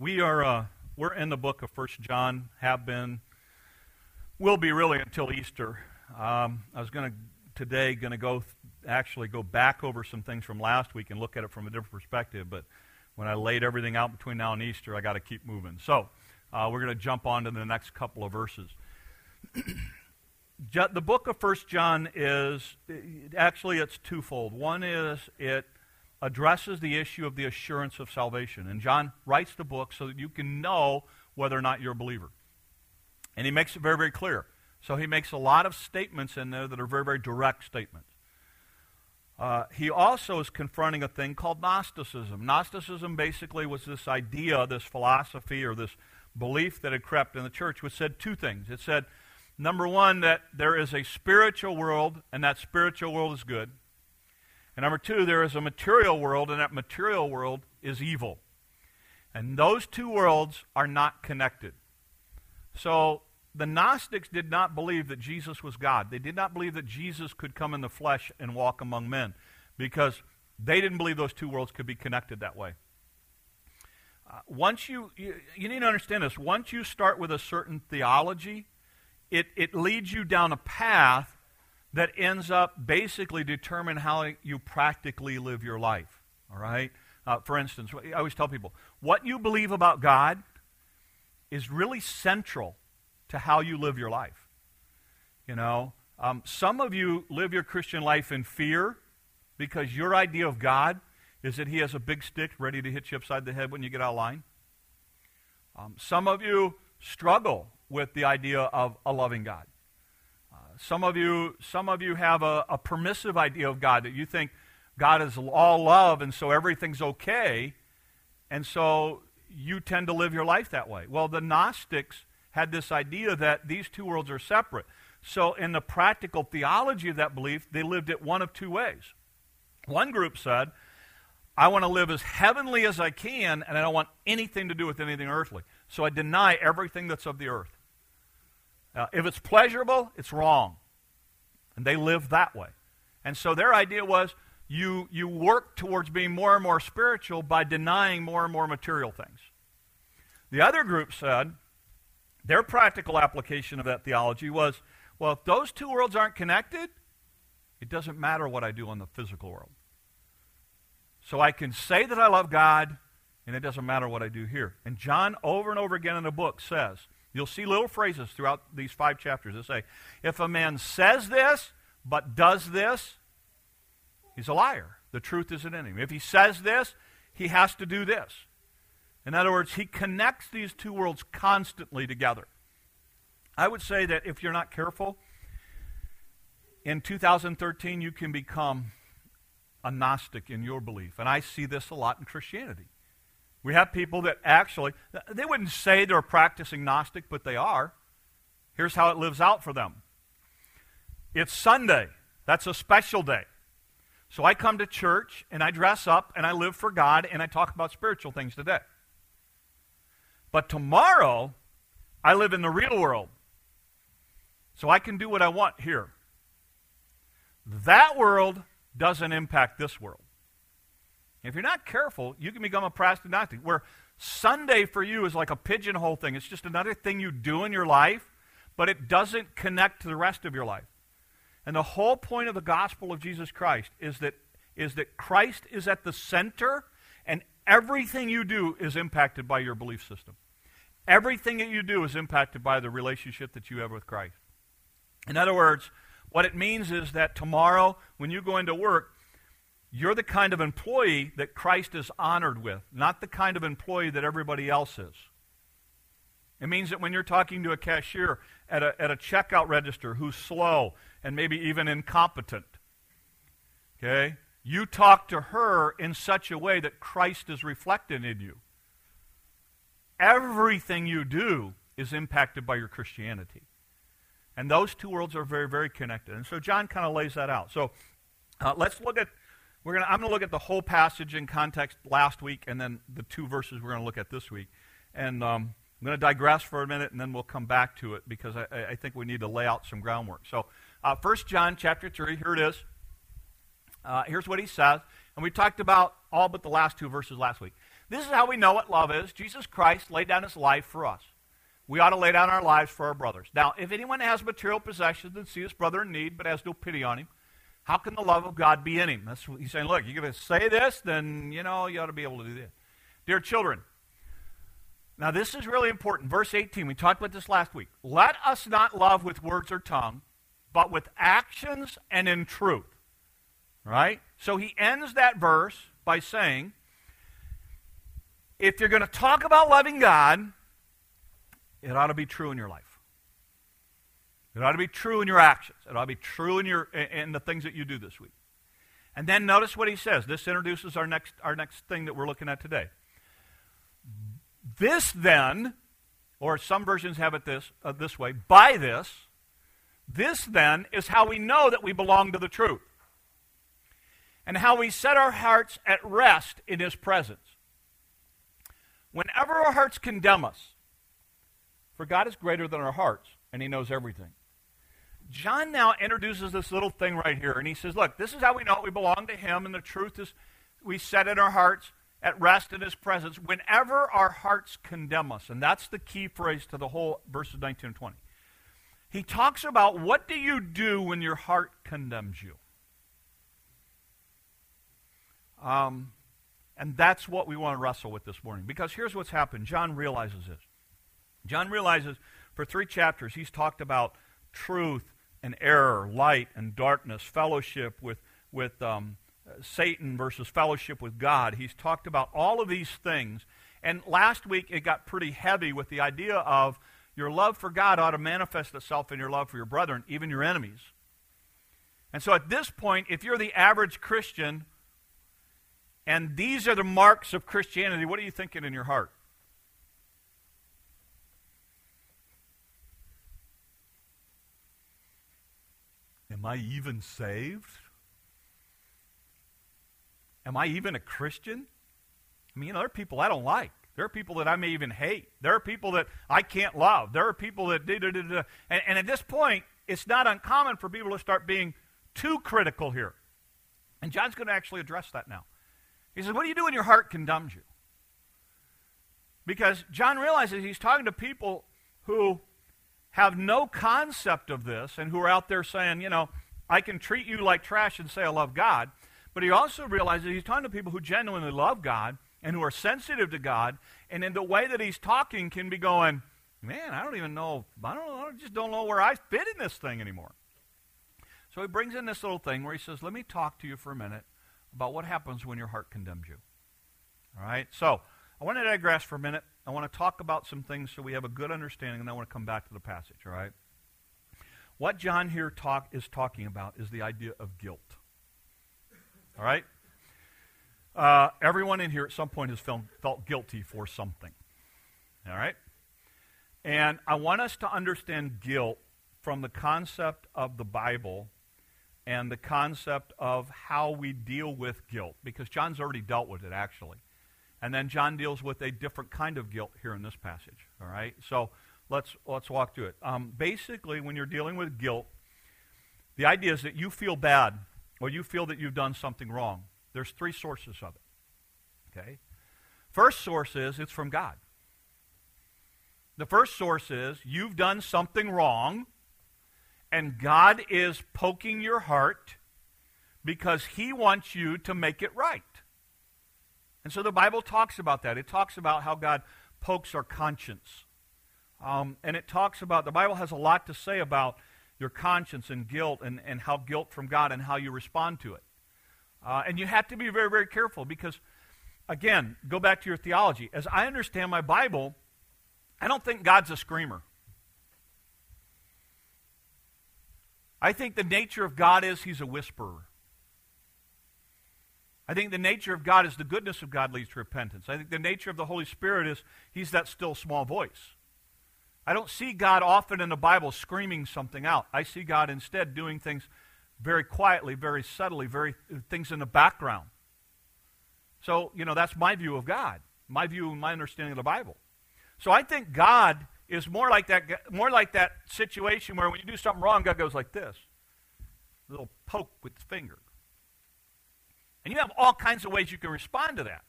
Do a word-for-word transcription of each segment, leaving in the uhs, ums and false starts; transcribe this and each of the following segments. We are uh, we're in the book of First John, have been, will be really until Easter. Um, I was going to today going to go th- actually go back over some things from last week and look at it from a different perspective. But when I laid everything out between now and Easter, I got to keep moving. So uh, we're going to jump on to the next couple of verses. The book of First John is actually it's twofold. One is it addresses the issue of the assurance of salvation. And John writes the book so that you can know whether or not you're a believer. And he makes it very, very clear. So he makes a lot of statements in there that are very, very direct statements. Uh, he also is confronting a thing called Gnosticism. Gnosticism basically was this idea, this philosophy, or this belief that had crept in the church, which said two things. It said, number one, that there is a spiritual world, and that spiritual world is good. And number two, there is a material world, and that material world is evil. And those two worlds are not connected. So the Gnostics did not believe that Jesus was God. They did not believe that Jesus could come in the flesh and walk among men because they didn't believe those two worlds could be connected that way. Uh, once you, you, you need to understand this. Once you start with a certain theology, it, it leads you down a path that ends up basically determine how you practically live your life, all right? Uh, for instance, I always tell people, what you believe about God is really central to how you live your life. You know, um, some of you live your Christian life in fear because your idea of God is that he has a big stick ready to hit you upside the head when you get out of line. Um, some of you struggle with the idea of a loving God. Some of you some of you have a, a permissive idea of God, that you think God is all love and so everything's okay, and so you tend to live your life that way. Well, the Gnostics had this idea that these two worlds are separate. So in the practical theology of that belief, they lived it one of two ways. One group said, I want to live as heavenly as I can, and I don't want anything to do with anything earthly. So I deny everything that's of the earth. Uh, if it's pleasurable, it's wrong. And they live that way. And so their idea was you, you work towards being more and more spiritual by denying more and more material things. The other group said their practical application of that theology was, well, if those two worlds aren't connected, it doesn't matter what I do on the physical world. So I can say that I love God, and it doesn't matter what I do here. And John over and over again in the book says, you'll see little phrases throughout these five chapters that say, if a man says this but does this, he's a liar. The truth isn't in him. If he says this, he has to do this. In other words, he connects these two worlds constantly together. I would say that if you're not careful, in two thousand thirteen you can become a Gnostic in your belief. And I see this a lot in Christianity. We have people that actually, they wouldn't say they're practicing Gnostic, but they are. Here's how it lives out for them. It's Sunday. That's a special day. So I come to church, and I dress up, and I live for God, and I talk about spiritual things today. But tomorrow, I live in the real world. So I can do what I want here. That world doesn't impact this world. If you're not careful, you can become a prognostic, where Sunday for you is like a pigeonhole thing. It's just another thing you do in your life, but it doesn't connect to the rest of your life. And the whole point of the gospel of Jesus Christ is that, is that Christ is at the center, and everything you do is impacted by your belief system. Everything that you do is impacted by the relationship that you have with Christ. In other words, what it means is that tomorrow, when you go into work, you're the kind of employee that Christ is honored with, not the kind of employee that everybody else is. It means that when you're talking to a cashier at a, at a checkout register who's slow and maybe even incompetent, okay, you talk to her in such a way that Christ is reflected in you. Everything you do is impacted by your Christianity. And those two worlds are very, very connected. And so John kind of lays that out. So uh, let's look at We're gonna, I'm going to look at the whole passage in context last week and then the two verses we're going to look at this week. And um, I'm going to digress for a minute and then we'll come back to it because I, I think we need to lay out some groundwork. So uh, First John chapter three, here it is. Uh, here's what he says. And we talked about all but the last two verses last week. This is how we know what love is. Jesus Christ laid down his life for us. We ought to lay down our lives for our brothers. Now, if anyone has material possessions and sees his brother in need but has no pity on him, how can the love of God be in him? That's what he's saying. Look, you're going to say this, then, you know, you ought to be able to do this. Dear children, now this is really important. Verse eighteen, we talked about this last week. Let us not love with words or tongue, but with actions and in truth. Right? So he ends that verse by saying, if you're going to talk about loving God, it ought to be true in your life. It ought to be true in your actions. It ought to be true in your in the things that you do this week. And then notice what he says. This introduces our next our next thing that we're looking at today. This then, or some versions have it this uh, this way, by this, this then is how we know that we belong to the truth, and how we set our hearts at rest in his presence. Whenever our hearts condemn us, for God is greater than our hearts, and he knows everything. John now introduces this little thing right here, and he says, look, this is how we know we belong to him, and the truth is we set in our hearts at rest in his presence whenever our hearts condemn us. And that's the key phrase to the whole verses nineteen and twenty. He talks about what do you do when your heart condemns you. Um, and that's what we want to wrestle with this morning, because here's what's happened. John realizes this. John realizes for three chapters he's talked about truth and error, light and darkness, fellowship with, with um, Satan versus fellowship with God. He's talked about all of these things. And last week it got pretty heavy with the idea of your love for God ought to manifest itself in your love for your brethren, even your enemies. And so at this point, if you're the average Christian and these are the marks of Christianity, what are you thinking in your heart? Am I even saved? Am I even a Christian? I mean, you know, there are people I don't like. There are people that I may even hate. There are people that I can't love. There are people that... Da, da, da, da. And, and at this point, it's not uncommon for people to start being too critical here. And John's going to actually address that now. He says, what do you do when your heart condemns you? Because John realizes he's talking to people who have no concept of this and who are out there saying, you know, I can treat you like trash and say I love God. But he also realizes he's talking to people who genuinely love God and who are sensitive to God, and in the way that he's talking can be going, man, I don't even know, I don't I just don't know where I fit in this thing anymore. So he brings in this little thing where he says, let me talk to you for a minute about what happens when your heart condemns you. All right? So I want to digress for a minute. I want to talk about some things so we have a good understanding, and I want to come back to the passage, all right? What John here talk, is talking about is the idea of guilt, all right? Uh, everyone in here at some point has felt, felt guilty for something, all right? And I want us to understand guilt from the concept of the Bible and the concept of how we deal with guilt, because John's already dealt with it, actually. And then John deals with a different kind of guilt here in this passage, all right? So let's, let's walk through it. Um, basically, when you're dealing with guilt, the idea is that you feel bad or you feel that you've done something wrong. There's three sources of it, okay? First source is it's from God. The first source is you've done something wrong, and God is poking your heart because he wants you to make it right. And so the Bible talks about that. It talks about how God pokes our conscience. Um, and it talks about, the Bible has a lot to say about your conscience and guilt and, and how guilt from God and how you respond to it. Uh, and you have to be very, very careful because, again, go back to your theology. As I understand my Bible, I don't think God's a screamer. I think the nature of God is he's a whisperer. I think the nature of God is the goodness of God leads to repentance. I think the nature of the Holy Spirit is he's that still small voice. I don't see God often in the Bible screaming something out. I see God instead doing things very quietly, very subtly, very things in the background. So, you know, that's my view of God, my view and my understanding of the Bible. So I think God is more like that, more like that situation where when you do something wrong, God goes like this, a little poke with his finger. And you have all kinds of ways you can respond to that.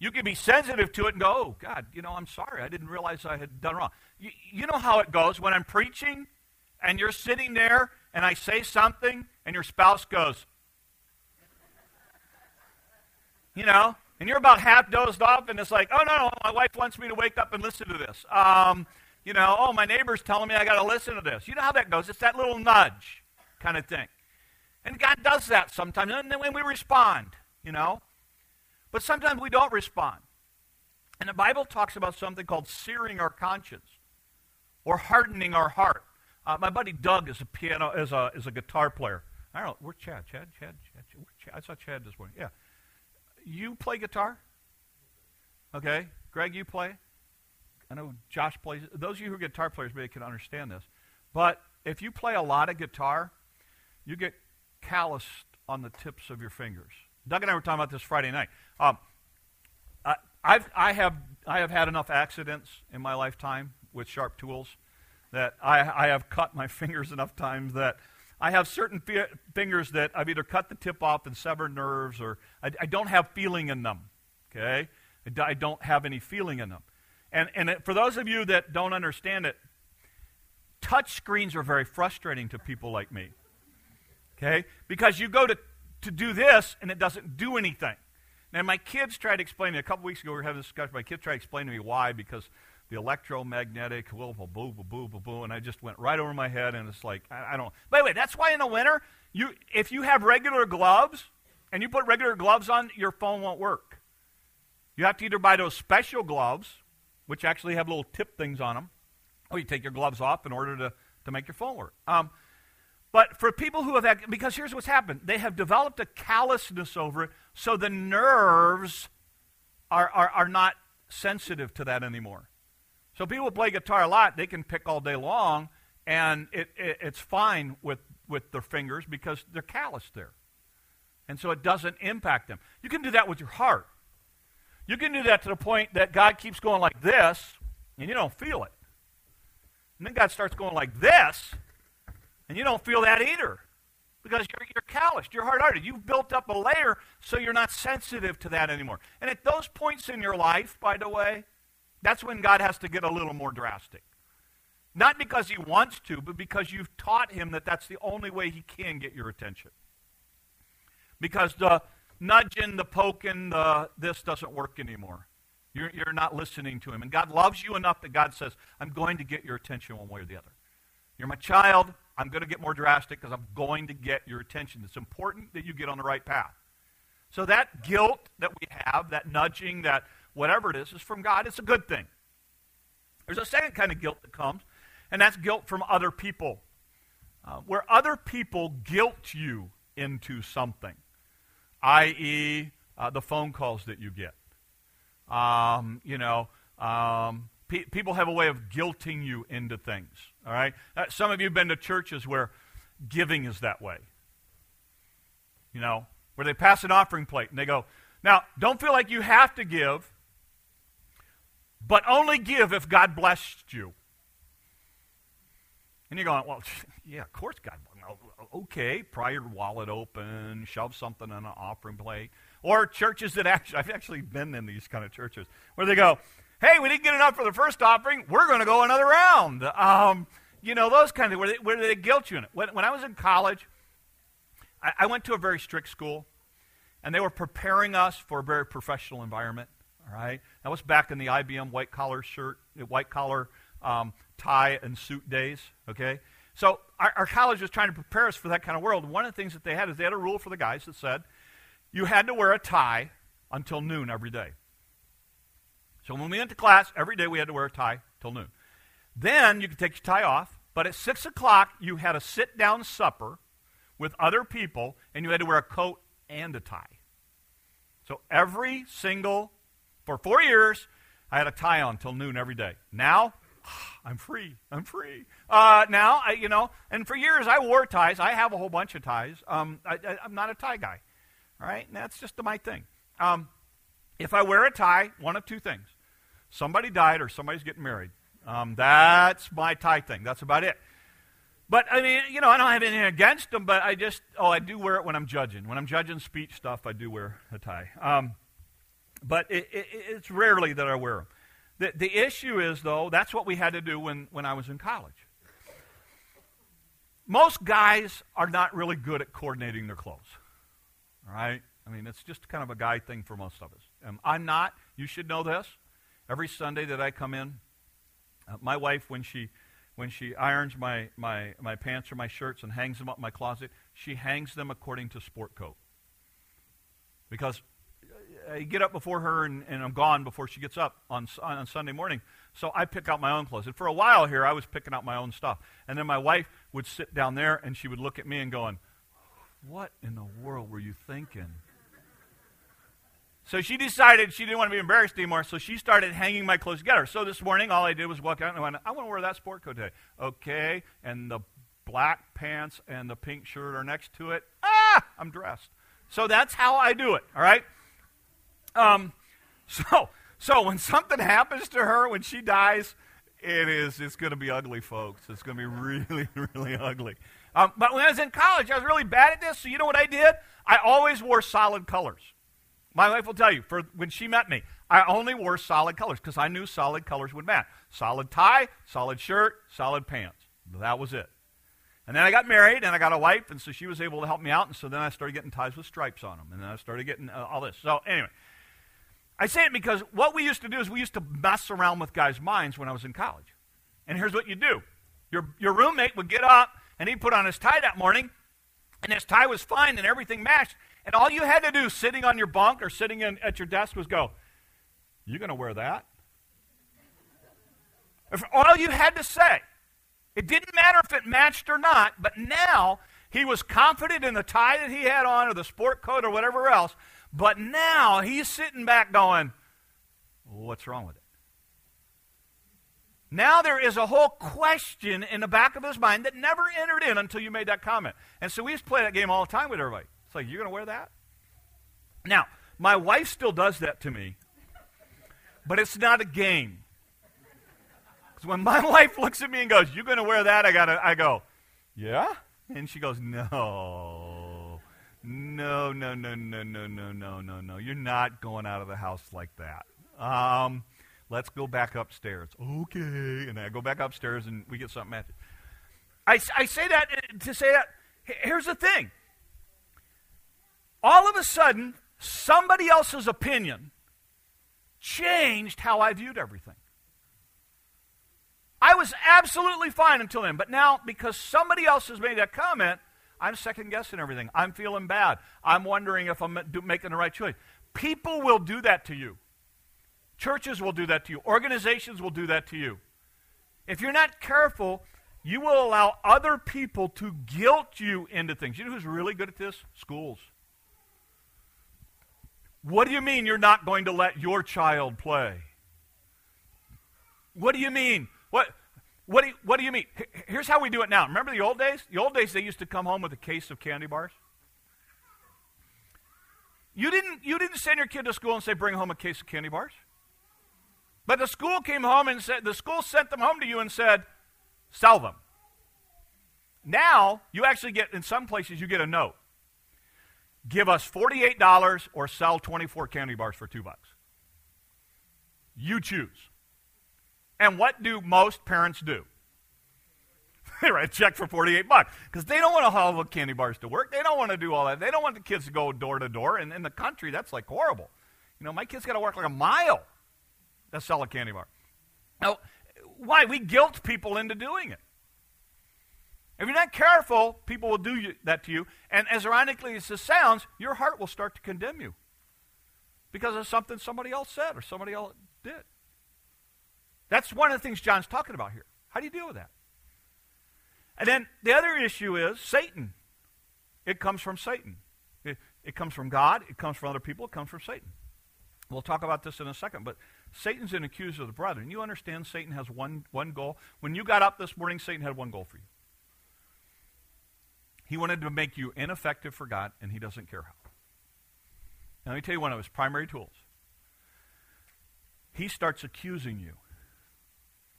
You can be sensitive to it and go, oh, God, you know, I'm sorry. I didn't realize I had done wrong. You, you know how it goes when I'm preaching and you're sitting there and I say something and your spouse goes, you know, and you're about half dozed off and it's like, oh, no, no, my wife wants me to wake up and listen to this. Um, you know, oh, my neighbor's telling me I got to listen to this. You know how that goes. It's that little nudge kind of thing. And God does that sometimes, and then we respond, you know. But sometimes we don't respond. And the Bible talks about something called searing our conscience or hardening our heart. Uh, my buddy Doug is a piano, is a is a guitar player. I don't know, where's Chad? Chad, Chad, Chad, Chad, Chad? I saw Chad this morning, yeah. You play guitar? Okay. Greg, you play? I know Josh plays. Those of you who are guitar players maybe can understand this. But if you play a lot of guitar, you get calloused on the tips of your fingers. Doug and I were talking about this Friday night. Um, I, I've, I have I have had enough accidents in my lifetime with sharp tools that I, I have cut my fingers enough times that I have certain fi- fingers that I've either cut the tip off and severed nerves, or I, I don't have feeling in them, okay? I, I don't have any feeling in them. And, and it, for those of you that don't understand it, touch screens are very frustrating to people like me. Okay? Because you go to, to do this, and it doesn't do anything. Now, my kids tried to explain to me, a couple weeks ago we were having this discussion, my kids tried to explain to me why, because the electromagnetic, well, boo, boo, boo, boo, boo, and I just went right over my head, and it's like, I, I don't know. By the way, that's why in the winter, you if you have regular gloves, and you put regular gloves on, your phone won't work. You have to either buy those special gloves, which actually have little tip things on them, or you take your gloves off in order to, to make your phone work. Um, But for people who have, had, because here's what's happened. They have developed a callousness over it, so the nerves are, are, are not sensitive to that anymore. So people who play guitar a lot, they can pick all day long, and it, it, it's fine with, with their fingers because they're calloused there. And so it doesn't impact them. You can do that with your heart. You can do that to the point that God keeps going like this, and you don't feel it. And then God starts going like this, and you don't feel that either because you're, you're calloused, you're hard-hearted. You've built up a layer so you're not sensitive to that anymore. And at those points in your life, by the way, that's when God has to get a little more drastic. Not because he wants to, but because you've taught him that that's the only way he can get your attention. Because the nudging, the poking, the this doesn't work anymore. You're, you're not listening to him. And God loves you enough that God says, I'm going to get your attention one way or the other. You're my child. I'm going to get more drastic because I'm going to get your attention. It's important that you get on the right path. So that guilt that we have, that nudging, that whatever it is, is from God. It's a good thing. There's a second kind of guilt that comes, and that's guilt from other people, uh, where other people guilt you into something, that is uh, the phone calls that you get. Um, you know, um, pe- people have a way of guilting you into things. All right? Uh, some of you have been to churches where giving is that way. You know, where they pass an offering plate and they go, now, don't feel like you have to give, but only give if God blessed you. And you're going, well, yeah, of course God blessed. Okay, pry your wallet open, shove something in an offering plate. Or churches that actually, I've actually been in these kind of churches, where they go, hey, we didn't get enough for the first offering. We're going to go another round. Um, you know, those kind of things, where they, where they guilt you in it. When, when I was in college, I, I went to a very strict school, and they were preparing us for a very professional environment, all right? I was back in the I B M white-collar shirt, white-collar um, tie and suit days, okay? So our, our college was trying to prepare us for that kind of world. One of the things that they had is they had a rule for the guys that said you had to wear a tie until noon every day. So when we went to class, every day we had to wear a tie till noon. Then you could take your tie off, but at six o'clock you had a sit-down supper with other people, and you had to wear a coat and a tie. So every single, for four years, I had a tie on till noon every day. Now, I'm free. I'm free. Uh, now, I, you know, and for years I wore ties. I have a whole bunch of ties. Um, I, I, I'm not a tie guy, all right? And that's just my thing. Um If I wear a tie, one of two things. Somebody died or somebody's getting married. Um, that's my tie thing. That's about it. But, I mean, you know, I don't have anything against them, but I just, oh, I do wear it when I'm judging. When I'm judging speech stuff, I do wear a tie. Um, But it, it, it's rarely that I wear them. The, the issue is, though, that's what we had to do when, when I was in college. Most guys are not really good at coordinating their clothes, all right? I mean, it's just kind of a guy thing for most of us. Um, I'm not. You should know this. Every Sunday that I come in, uh, my wife, when she when she irons my, my, my pants or my shirts and hangs them up in my closet, she hangs them according to sport coat. Because I get up before her, and, and I'm gone before she gets up on, on Sunday morning. So I pick out my own clothes. And for a while here, I was picking out my own stuff. And then my wife would sit down there, and she would look at me and going, what in the world were you thinking? So she decided she didn't want to be embarrassed anymore, so she started hanging my clothes together. So this morning, all I did was walk out, and I went, I want to wear that sport coat today. Okay, and the black pants and the pink shirt are next to it. Ah, I'm dressed. So that's how I do it, all right? Um, so, so when something happens to her, when she dies, it is, it's going to be ugly, folks. It's going to be really, really ugly. Um, but when I was in college, I was really bad at this, so you know what I did? I always wore solid colors. My wife will tell you, for when she met me, I only wore solid colors because I knew solid colors would match. Solid tie, solid shirt, solid pants. That was it. And then I got married, and I got a wife, and so she was able to help me out, and so then I started getting ties with stripes on them, and then I started getting uh, all this. So anyway, I say it because what we used to do is we used to mess around with guys' minds when I was in college. And here's what you do. Your, your roommate would get up, and he'd put on his tie that morning, and his tie was fine, and everything matched. And all you had to do sitting on your bunk or sitting in, at your desk was go, you're going to wear that? If all you had to say. It didn't matter if it matched or not, but now he was confident in the tie that he had on or the sport coat or whatever else. But now he's sitting back going, what's wrong with it? Now there is a whole question in the back of his mind that never entered in until you made that comment. And so we used to play that game all the time with everybody. It's like, you're going to wear that? Now, my wife still does that to me, but it's not a game. Because when my wife looks at me and goes, you're going to wear that? I gotta, I go, yeah? And she goes, no. No, no, no, no, no, no, no, no, no. You're not going out of the house like that. Um, let's go back upstairs. Okay. And I go back upstairs, and we get something matched. I, I say that to say that, here's the thing. All of a sudden, somebody else's opinion changed how I viewed everything. I was absolutely fine until then, but now, because somebody else has made that comment, I'm second-guessing everything. I'm feeling bad. I'm wondering if I'm making the right choice. People will do that to you. Churches will do that to you. Organizations will do that to you. If you're not careful, you will allow other people to guilt you into things. You know who's really good at this? Schools. What do you mean you're not going to let your child play? What do you mean? What? What do, you, what do you mean? Here's how we do it now. Remember the old days? The old days they used to come home with a case of candy bars. You didn't, you didn't send your kid to school and say, bring home a case of candy bars. But the school came home and said, the school sent them home to you and said, sell them. Now, you actually get, in some places, you get a note. Give us forty-eight dollars or sell twenty-four candy bars for two bucks. You choose. And what do most parents do? They write a check for forty-eight bucks because they don't want to haul the candy bars to work. They don't want to do all that. They don't want the kids to go door to door. And in the country, that's like horrible. You know, my kids got to walk like a mile to sell a candy bar. Now, why? We guilt people into doing it. If you're not careful, people will do you, that to you. And as ironically as this sounds, your heart will start to condemn you because of something somebody else said or somebody else did. That's one of the things John's talking about here. How do you deal with that? And then the other issue is Satan. It comes from Satan. It, it comes from God. It comes from other people. It comes from Satan. We'll talk about this in a second, but Satan's an accuser of the brethren. You understand Satan has one, one goal. When you got up this morning, Satan had one goal for you. He wanted to make you ineffective for God, and he doesn't care how. Now, let me tell you one of his primary tools. He starts accusing you.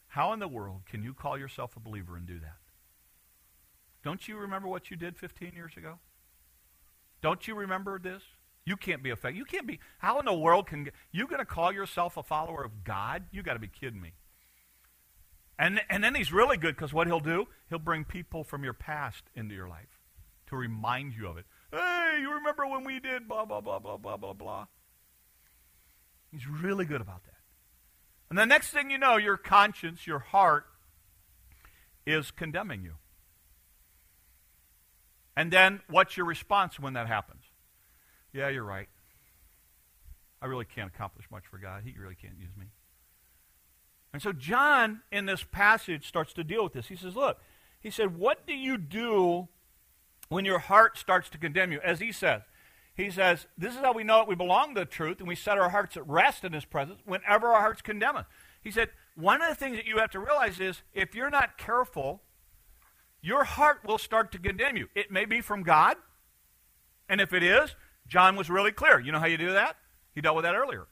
How in the world can you call yourself a believer and do that? Don't you remember what you did fifteen years ago? Don't you remember this? You can't be effective. You can't be, how in the world can, you going to call yourself a follower of God? You got to be kidding me. And, and then he's really good, because what he'll do, he'll bring people from your past into your life to remind you of it. Hey, you remember when we did blah, blah, blah, blah, blah, blah, blah. He's really good about that. And the next thing you know, your conscience, your heart, is condemning you. And then what's your response when that happens? Yeah, you're right. I really can't accomplish much for God. He really can't use me. And so John, in this passage, starts to deal with this. He says, look, he said, what do you do when your heart starts to condemn you? As he says, he says, this is how we know that we belong to the truth, and we set our hearts at rest in his presence whenever our hearts condemn us. He said, one of the things that you have to realize is, if you're not careful, your heart will start to condemn you. It may be from God, and if it is, John was really clear. You know how you do that? He dealt with that earlier.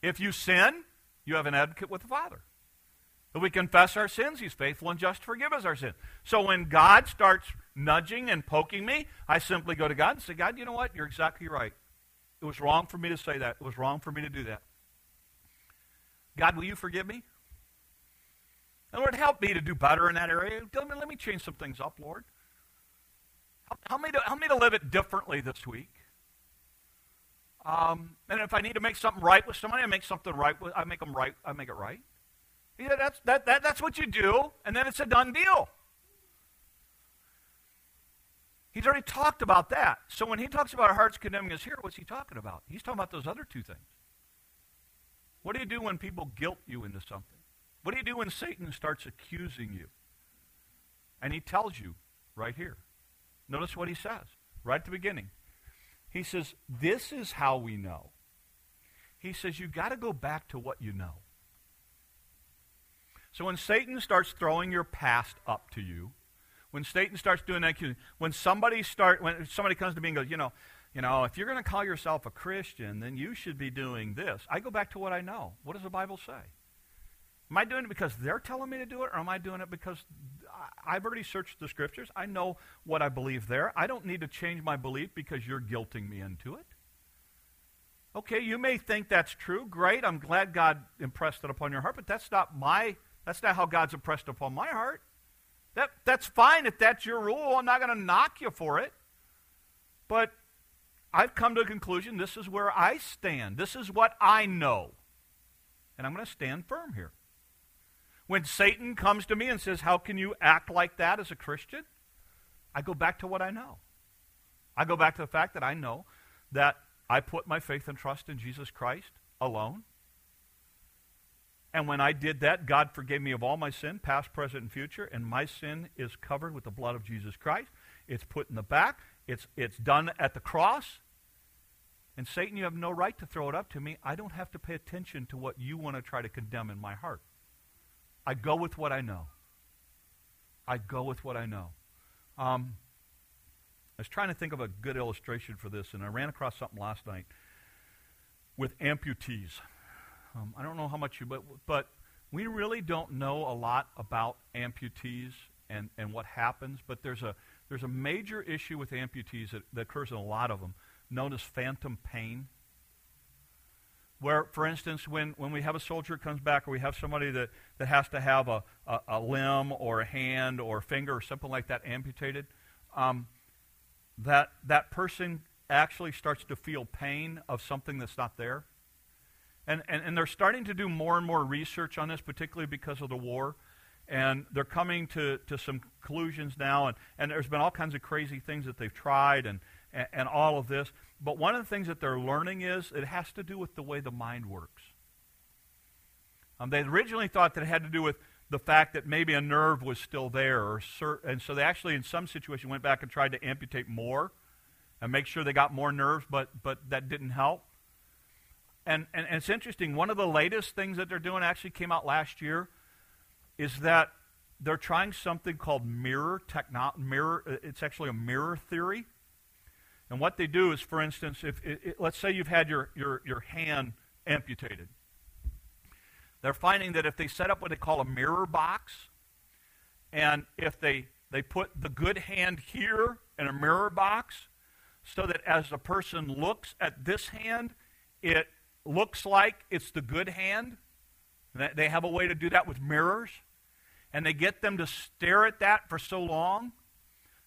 If you sin, you have an advocate with the Father. If we confess our sins, he's faithful and just to forgive us our sins. So when God starts nudging and poking me, I simply go to God and say, God, you know what? You're exactly right. It was wrong for me to say that. It was wrong for me to do that. God, will you forgive me? And Lord, help me to do better in that area. Let me, let me change some things up, Lord. Help me, to, help me to live it differently this week. Um, and if I need to make something right with somebody, I make something right. With, I make them right. I make it right. Yeah, that's that, that. That's what you do, and then it's a done deal. He's already talked about that. So when he talks about our hearts condemning us here, what's he talking about? He's talking about those other two things. What do you do when people guilt you into something? What do you do when Satan starts accusing you? And he tells you right here. Notice what he says right at the beginning. He says, this is how we know. He says, you got to go back to what you know. So when Satan starts throwing your past up to you, when Satan starts doing that, when somebody start, when somebody comes to me and goes, you know, you know, if you're going to call yourself a Christian, then you should be doing this. I go back to what I know. What does the Bible say? Am I doing it because they're telling me to do it, or am I doing it because I've already searched the Scriptures? I know what I believe there. I don't need to change my belief because you're guilting me into it. Okay, you may think that's true. Great, I'm glad God impressed it upon your heart, but that's not my, that's not how God's impressed upon my heart. That, that's fine if that's your rule. I'm not going to knock you for it. But I've come to a conclusion, this is where I stand. This is what I know. And I'm going to stand firm here. When Satan comes to me and says, how can you act like that as a Christian? I go back to what I know. I go back to the fact that I know that I put my faith and trust in Jesus Christ alone. And when I did that, God forgave me of all my sin, past, present, and future. And my sin is covered with the blood of Jesus Christ. It's put in the back. It's, it's done at the cross. And Satan, you have no right to throw it up to me. I don't have to pay attention to what you want to try to condemn in my heart. I go with what I know. I go with what I know. Um, I was trying to think of a good illustration for this, and I ran across something last night with amputees. Um, I don't know how much you, but, but we really don't know a lot about amputees and, and what happens, but there's a, there's a major issue with amputees that, that occurs in a lot of them, known as phantom pain. Where, for instance, when, when we have a soldier comes back, or we have somebody that, that has to have a, a, a limb or a hand or a finger or something like that amputated, um, that that person actually starts to feel pain of something that's not there. And, and, and they're starting to do more and more research on this, particularly because of the war. And they're coming to, to some conclusions now. And, and there's been all kinds of crazy things that they've tried and, and, and all of this. But one of the things that they're learning is it has to do with the way the mind works. Um, they originally thought that it had to do with the fact that maybe a nerve was still there. Or cer- and so they actually, in some situation, went back and tried to amputate more and make sure they got more nerves, but, but that didn't help. And, and, and it's interesting. One of the latest things that they're doing actually came out last year is that they're trying something called mirror techno- mirror. It's actually a mirror theory. And what they do is, for instance, if it, it, let's say you've had your, your, your hand amputated. They're finding that if they set up what they call a mirror box, and if they, they put the good hand here in a mirror box, so that as a person looks at this hand, it looks like it's the good hand. They have a way to do that with mirrors. And they get them to stare at that for so long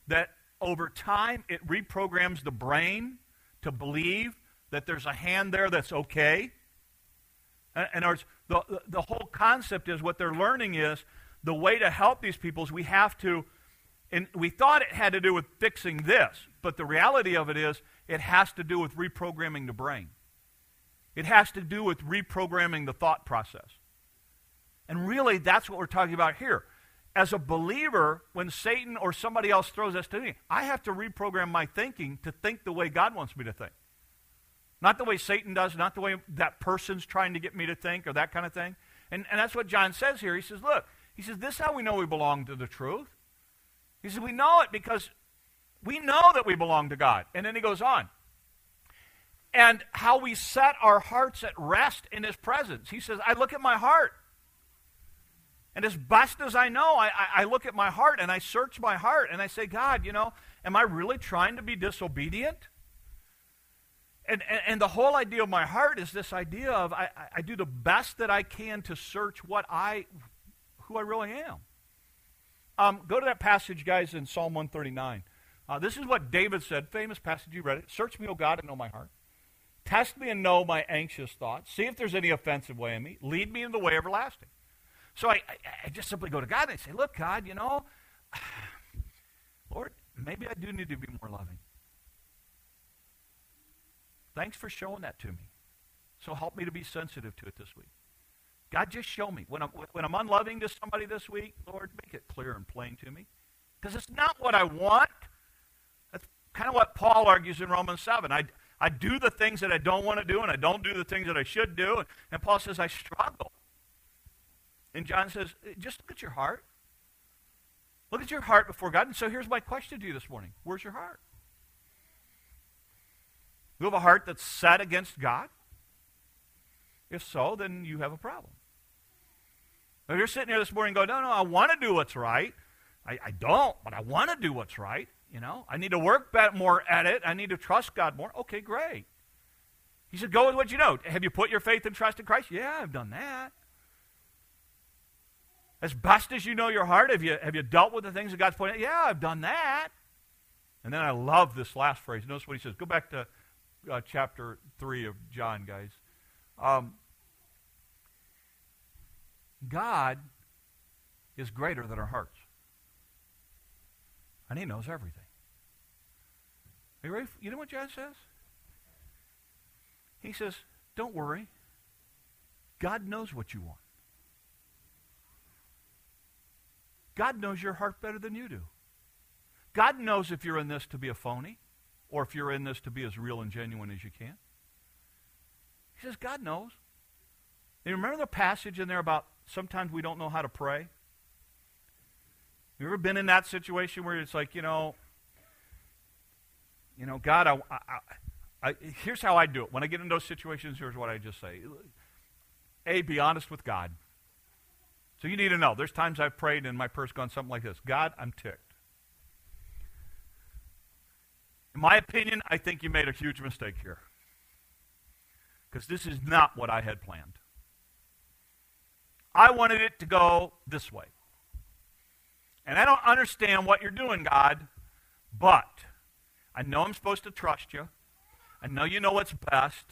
that over time it reprograms the brain to believe that there's a hand there that's okay. And ours, the, the whole concept is what they're learning is the way to help these people is we have to, and we thought it had to do with fixing this, but the reality of it is it has to do with reprogramming the brain. It has to do with reprogramming the thought process. And really, that's what we're talking about here. As a believer, when Satan or somebody else throws us to me, I have to reprogram my thinking to think the way God wants me to think. Not the way Satan does, not the way that person's trying to get me to think or that kind of thing. And, and that's what John says here. He says, look, he says, this is how we know we belong to the truth. He says, we know it because we know that we belong to God. And then he goes on. And how we set our hearts at rest in his presence. He says, I look at my heart. And as best as I know, I, I, I look at my heart and I search my heart and I say, God, you know, am I really trying to be disobedient? And, and, and the whole idea of my heart is this idea of I, I do the best that I can to search what I, who I really am. Um, go to that passage, guys, in Psalm one thirty-nine. Uh, this is what David said, famous passage, you read it. Search me, O God, and know my heart. Test me and know my anxious thoughts. See if there's any offensive way in me. Lead me in the way everlasting. So I, I, I just simply go to God and I say, look, God, you know, Lord, maybe I do need to be more loving. Thanks for showing that to me. So help me to be sensitive to it this week. God, just show me. When I'm, when I'm unloving to somebody this week, Lord, make it clear and plain to me. Because it's not what I want. That's kind of what Paul argues in Romans seven. I, I do the things that I don't want to do, and I don't do the things that I should do. And, and Paul says, I struggle. And John says, just look at your heart. Look at your heart before God. And so here's my question to you this morning. Where's your heart? You have a heart that's set against God? If so, then you have a problem. If you're sitting here this morning going, no, no, I want to do what's right. I, I don't, but I want to do what's right. You know, I need to work more at it. I need to trust God more. Okay, great. He said, go with what you know. Have you put your faith and trust in Christ? Yeah, I've done that. As best as you know your heart, have you, have you dealt with the things that God's pointed out? Yeah, I've done that. And then I love this last phrase. Notice what he says. Go back to Uh, chapter three of John, guys. Um, God is greater than our hearts. And he knows everything. Are you ready? For, you know what John says? He says, don't worry. God knows what you want. God knows your heart better than you do. God knows if you're in this to be a phony, or if you're in this to be as real and genuine as you can. He says, God knows. And remember the passage in there about sometimes we don't know how to pray? You ever been in that situation where it's like, you know, you know, God, I, I, I, here's how I do it. When I get in those situations, here's what I just say. A, be honest with God. So you need to know. There's times I've prayed and my prayer's gone something like this. God, I'm ticked. In my opinion, I think you made a huge mistake here because this is not what I had planned. I wanted it to go this way. And I don't understand what you're doing, God, but I know I'm supposed to trust you. I know you know what's best.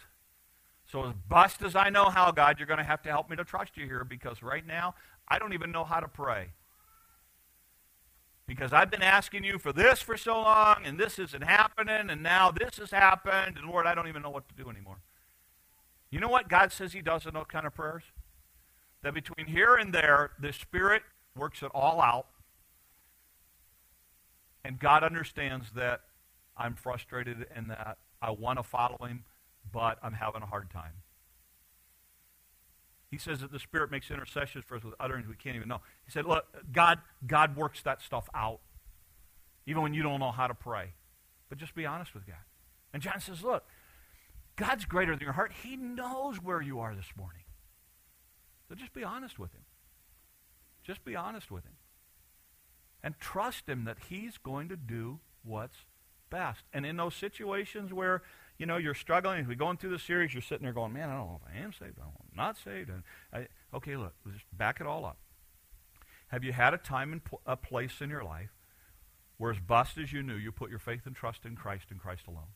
So as best as I know how, God, you're going to have to help me to trust you here because right now I don't even know how to pray. Because I've been asking you for this for so long, and this isn't happening, and now this has happened, and Lord, I don't even know what to do anymore. You know what God says he does in those kind of prayers? That between here and there, the Spirit works it all out, and God understands that I'm frustrated and that I want to follow him, but I'm having a hard time. He says that the Spirit makes intercessions for us with utterings we can't even know. He said, look, God, God works that stuff out, even when you don't know how to pray. But just be honest with God. And John says, look, God's greater than your heart. He knows where you are this morning. So just be honest with him. Just be honest with him. And trust him that he's going to do what's best. And in those situations where, you know, you're struggling, if we're going through the series, you're sitting there going, man, I don't know if I am saved, I don't know if I'm not saved. And I, okay, look, just back it all up. Have you had a time and pl- a place in your life where, as best as you knew, you put your faith and trust in Christ and Christ alone?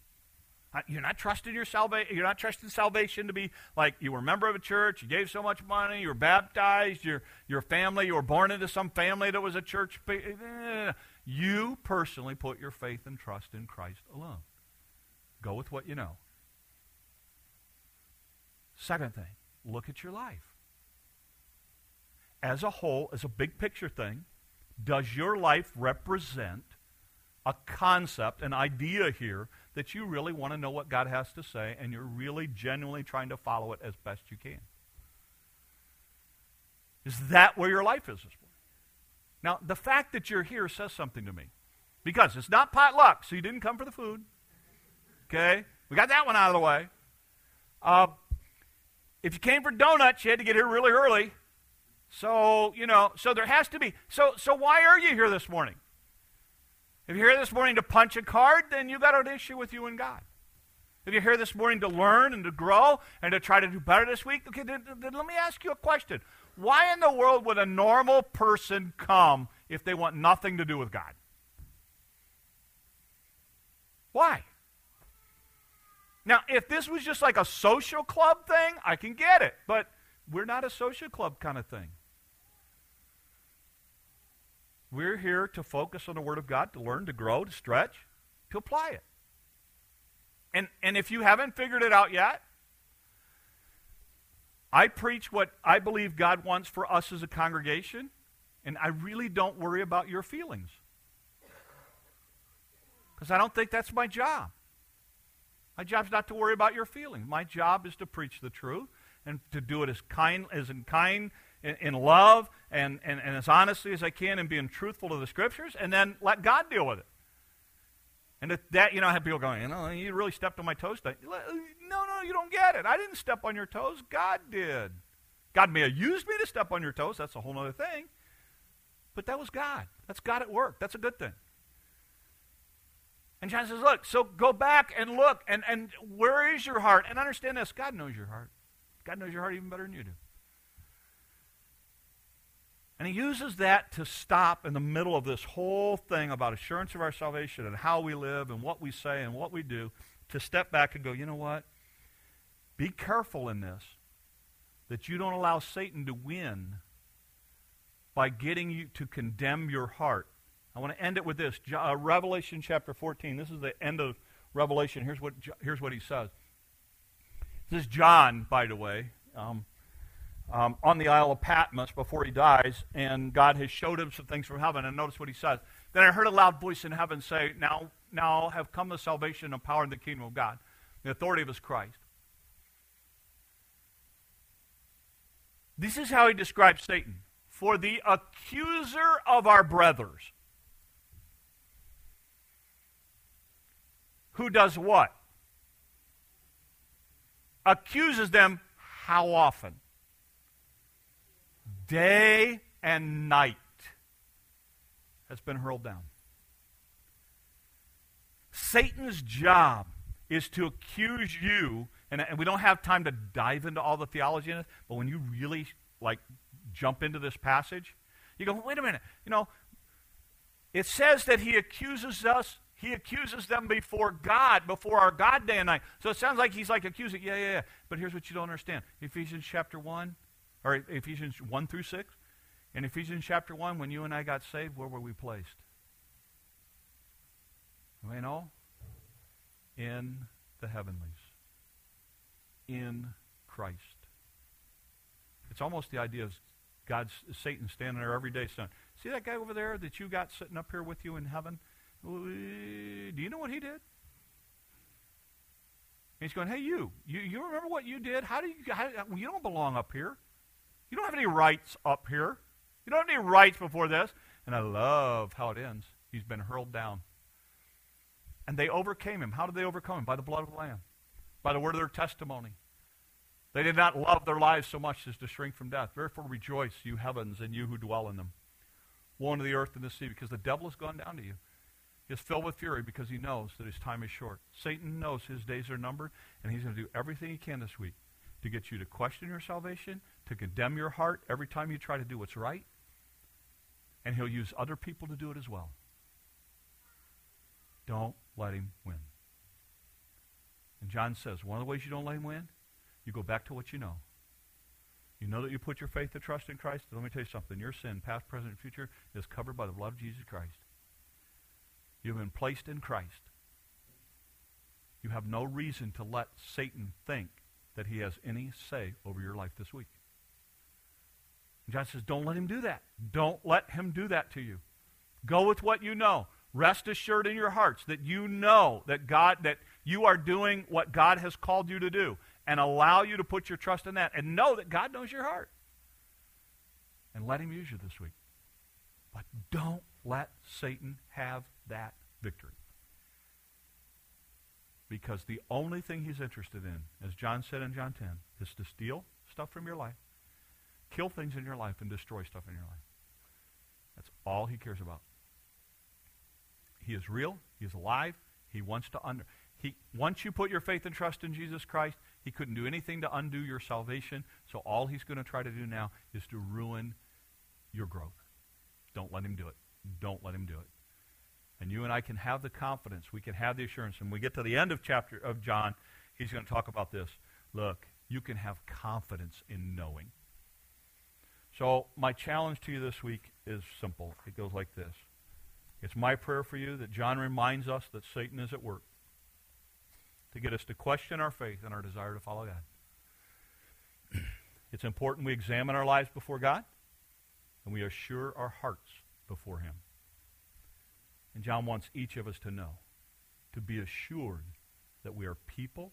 You're not trusting your salvation. You're not trusting salvation to be like you were a member of a church. You gave so much money. You were baptized. Your your family. You were born into some family that was a church. You personally put your faith and trust in Christ alone. Go with what you know. Second thing, look at your life as a whole, as a big picture thing. Does your life represent a concept, an idea here, that you really want to know what God has to say, and you're really genuinely trying to follow it as best you can? Is that where your life is this morning? Now, the fact that you're here says something to me, because it's not potluck, so you didn't come for the food. Okay? We got that one out of the way. Uh, if you came for donuts, you had to get here really early. So, you know, so there has to be. So, so why are you here this morning? If you're here this morning to punch a card, then you've got an issue with you and God. If you're here this morning to learn and to grow and to try to do better this week, okay, then, then let me ask you a question. Why in the world would a normal person come if they want nothing to do with God? Why? Now, if this was just like a social club thing, I can get it, but we're not a social club kind of thing. We're here to focus on the Word of God, to learn, to grow, to stretch, to apply it. And and if you haven't figured it out yet, I preach what I believe God wants for us as a congregation, and I really don't worry about your feelings, because I don't think that's my job. My job's not to worry about your feelings. My job is to preach the truth and to do it as kind as in kind. In, in love and, and, and as honestly as I can, and being truthful to the Scriptures, and then let God deal with it. And that, you know, I have people going, you know, you really stepped on my toes. No, no, you don't get it. I didn't step on your toes. God did. God may have used me to step on your toes. That's a whole other thing. But that was God. That's God at work. That's a good thing. And John says, look, so go back and look, and, and where is your heart? And understand this, God knows your heart. God knows your heart even better than you do. And he uses that to stop in the middle of this whole thing about assurance of our salvation and how we live and what we say and what we do, to step back and go, you know what? Be careful in this that you don't allow Satan to win by getting you to condemn your heart. I want to end it with this. Uh, Revelation chapter fourteen. This is the end of Revelation. Here's what, here's what he says. This is John, by the way. Um, Um, on the Isle of Patmos before he dies, and God has showed him some things from heaven. And notice what he says. Then I heard a loud voice in heaven say, Now now have come the salvation and power in the kingdom of God, the authority of his Christ. This is how he describes Satan. For the accuser of our brothers, who does what? Accuses them how often? Day and night has been hurled down. Satan's job is to accuse you, and, and we don't have time to dive into all the theology in it, but when you really like jump into this passage, you go, wait a minute, you know, it says that he accuses us, he accuses them before God, before our God day and night. So it sounds like he's like accusing, yeah, yeah, yeah, but here's what you don't understand. Ephesians chapter one, or Ephesians one through six. In Ephesians chapter one, when you and I got saved, where were we placed? You know? In the heavenlies. In Christ. It's almost the idea of God's, Satan standing there every day saying, see that guy over there that you got sitting up here with you in heaven? Do you know what he did? And he's going, hey, you, you, you remember what you did? How do you, how, you don't belong up here. You don't have any rights up here. You don't have any rights before this. And I love how it ends. He's been hurled down. And they overcame him. How did they overcome him? By the blood of the Lamb. By the word of their testimony. They did not love their lives so much as to shrink from death. Therefore rejoice, you heavens, and you who dwell in them. Woe unto the earth and the sea, because the devil has gone down to you. is filled with fury because he knows that his time is short. Satan knows his days are numbered, and he's going to do everything he can this week to get you to question your salvation, to condemn your heart every time you try to do what's right, and he'll use other people to do it as well. Don't let him win. And John says, one of the ways you don't let him win, you go back to what you know. You know that you put your faith and trust in Christ. Let me tell you something. Your sin, past, present, and future, is covered by the blood of Jesus Christ. You've been placed in Christ. You have no reason to let Satan think that he has any say over your life this week. And John says, don't let him do that. Don't let him do that to you. Go with what you know. Rest assured in your hearts that you know that God, that you are doing what God has called you to do, and allow you to put your trust in that, and know that God knows your heart. And let him use you this week. But don't let Satan have that victory. Because the only thing he's interested in, as John said in John ten, is to steal stuff from your life, kill things in your life, and destroy stuff in your life. That's all he cares about. He is real. He is alive. He wants to under... He, once you put your faith and trust in Jesus Christ, he couldn't do anything to undo your salvation, so all he's going to try to do now is to ruin your growth. Don't let him do it. Don't let him do it. And you and I can have the confidence. We can have the assurance. And when we get to the end of chapter of John, he's going to talk about this. Look, you can have confidence in knowing. So my challenge to you this week is simple. It goes like this. It's my prayer for you that John reminds us that Satan is at work to get us to question our faith and our desire to follow God. It's important we examine our lives before God, and we assure our hearts before him. And John wants each of us to know, to be assured that we are people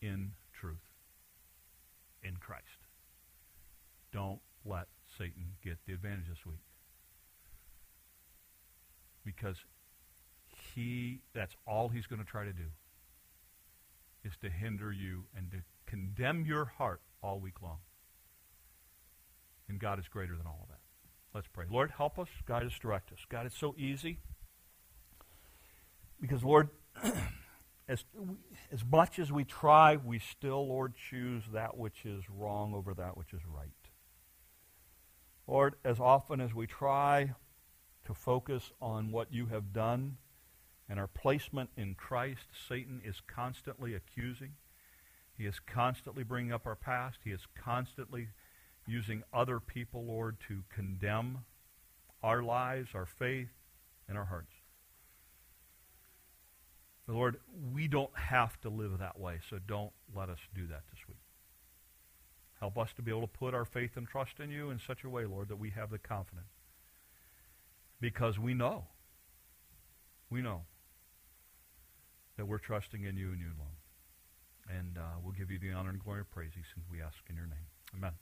in truth, in Christ. Don't let Satan get the advantage this week. Because he, that's all he's going to try to do, is to hinder you and to condemn your heart all week long. And God is greater than all of that. Let's pray. Lord, help us. Guide us, direct us. God, it's so easy. Because, Lord, as, as much as we try, we still, Lord, choose that which is wrong over that which is right. Lord, as often as we try to focus on what you have done and our placement in Christ, Satan is constantly accusing. He is constantly bringing up our past. He is constantly using other people, Lord, to condemn our lives, our faith, and our hearts. But Lord, we don't have to live that way, so don't let us do that this week. Help us to be able to put our faith and trust in you in such a way, Lord, that we have the confidence. Because we know, we know that we're trusting in you and you alone. And uh, we'll give you the honor and glory and praise, since we ask in your name. Amen.